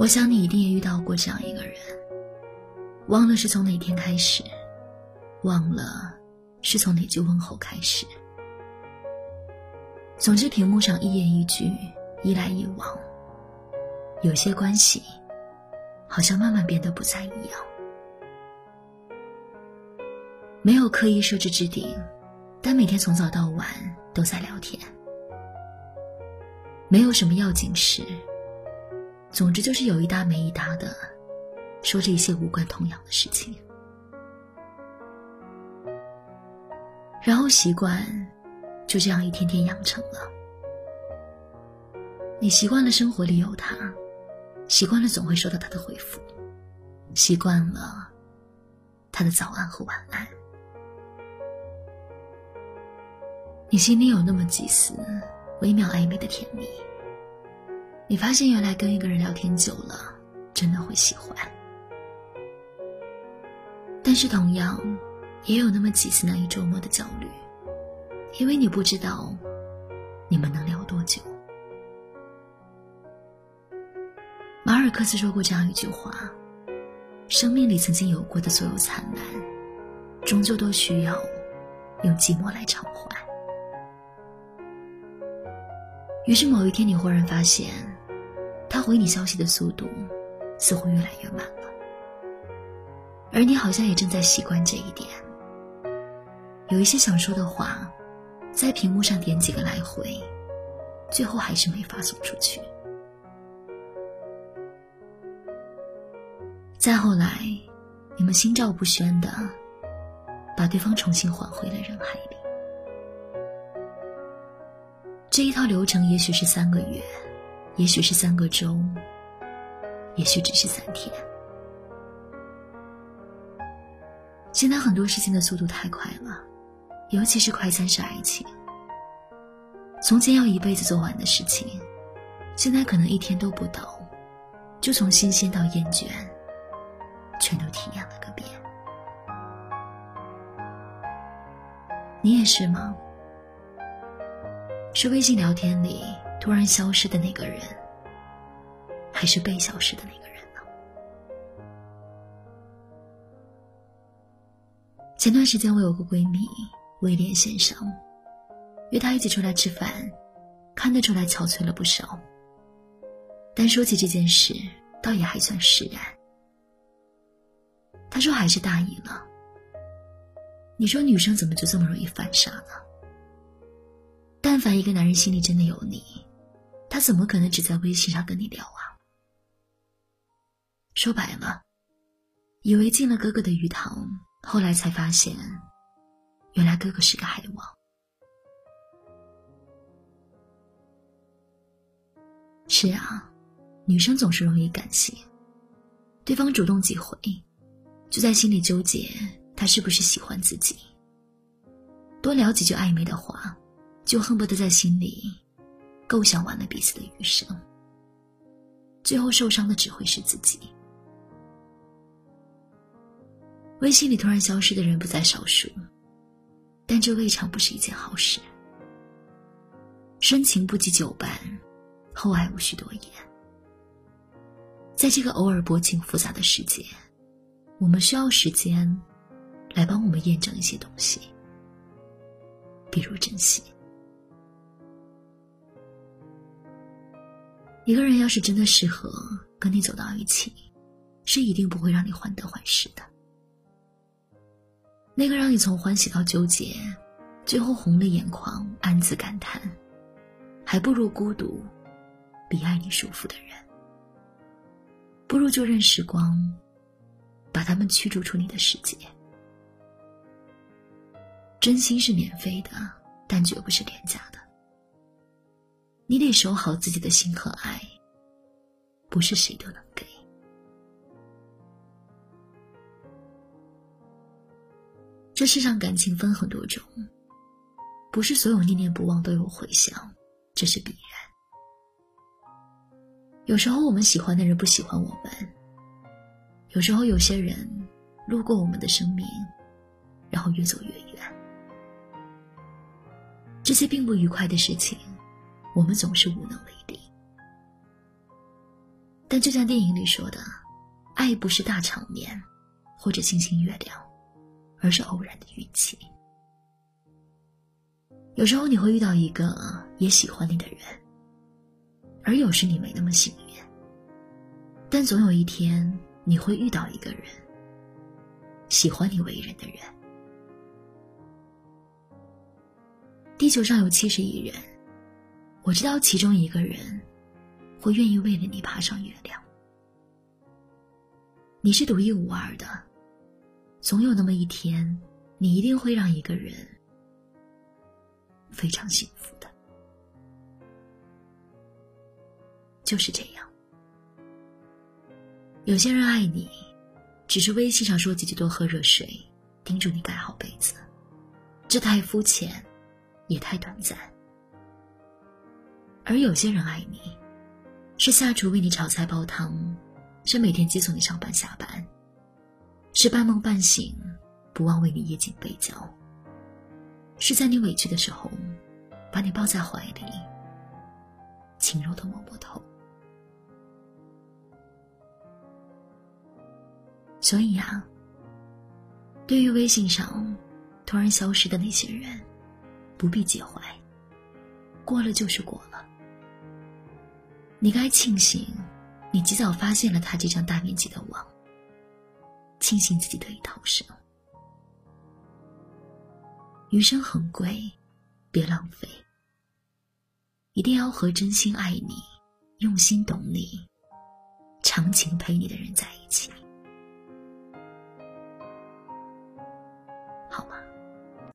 我想你一定也遇到过这样一个人，忘了是从哪天开始，忘了是从哪句问候开始。总之屏幕上一言一句，一来一往，有些关系好像慢慢变得不再一样。没有刻意设置置顶，但每天从早到晚都在聊天，没有什么要紧事，总之就是有一搭没一搭的说着一些无关痛痒的事情，然后习惯就这样一天天养成了。你习惯了生活里有他，习惯了总会收到他的回复，习惯了他的早安和晚安。你心里有那么几丝微妙暧昧的甜蜜，你发现原来跟一个人聊天久了真的会喜欢，但是同样也有那么几丝难以捉摸的焦虑，因为你不知道你们能聊多久。马尔克斯说过这样一句话，生命里曾经有过的所有灿烂，终究都需要用寂寞来偿还。于是某一天你忽然发现，他回你消息的速度似乎越来越慢了，而你好像也正在习惯这一点。有一些想说的话，在屏幕上点几个来回，最后还是没发送出去。再后来，你们心照不宣的把对方重新还回了人海里。这一套流程也许是3个月，也许是3个周，也许只是3天。现在很多事情的速度太快了，尤其是快餐式爱情，从前要一辈子做完的事情，现在可能1天都不到，就从新鲜到厌倦全都体验了个遍。你也是吗？是微信聊天里突然消失的那个人，还是被消失的那个人呢？前段时间我有个闺蜜微恋线上，约她一起出来吃饭，看得出来憔悴了不少，但说起这件事倒也还算释然。他说还是大意了。你说女生怎么就这么容易犯傻呢？但凡一个男人心里真的有你，他怎么可能只在微信上跟你聊啊？说白了，以为进了哥哥的鱼塘，后来才发现原来哥哥是个海王。是啊，女生总是容易感性，对方主动几回，就在心里纠结他是不是喜欢自己，多聊几句暧昧的话，就恨不得在心里构想完了彼此的余生，最后受伤的只会是自己。微信里突然消失的人不在少数，但这未尝不是一件好事。深情不及久伴，厚爱无需多言。在这个偶尔薄情复杂的世界，我们需要时间来帮我们验证一些东西，比如珍惜。一个人要是真的适合跟你走到一起，是一定不会让你患得患失的。那个让你从欢喜到纠结，最后红了眼眶暗自感叹，还不如孤独比爱你舒服的人，不如就任时光把他们驱逐出你的世界。真心是免费的，但绝不是廉价的。你得守好自己的心和爱，不是谁都能给。这世上感情分很多种，不是所有念念不忘都有回响，这是必然。有时候我们喜欢的人不喜欢我们，有时候有些人路过我们的生命，然后越走越远。这些并不愉快的事情，我们总是无能为力。但就像电影里说的，爱不是大场面或者星星月亮，而是偶然的运气。有时候你会遇到一个也喜欢你的人，而有时你没那么幸运，但总有一天你会遇到一个人，喜欢你为人的人。地球上有70亿人，我知道其中一个人会愿意为了你爬上月亮。你是独一无二的，总有那么一天，你一定会让一个人非常幸福的。就是这样，有些人爱你，只是微信上说几句多喝热水，叮嘱你盖好被子，这太肤浅，也太短暂。而有些人爱你，是下厨为你炒菜煲汤，是每天接送你上班下班，是半梦半醒不忘为你掖紧被角，是在你委屈的时候把你抱在怀里，轻柔的摸摸头。所以啊，对于微信上突然消失的那些人，不必介怀，过了就是过了。你该庆幸你及早发现了他这张大面积的网，庆幸自己得以逃生。余生很贵，别浪费，一定要和真心爱你、用心懂你、长情陪你的人在一起。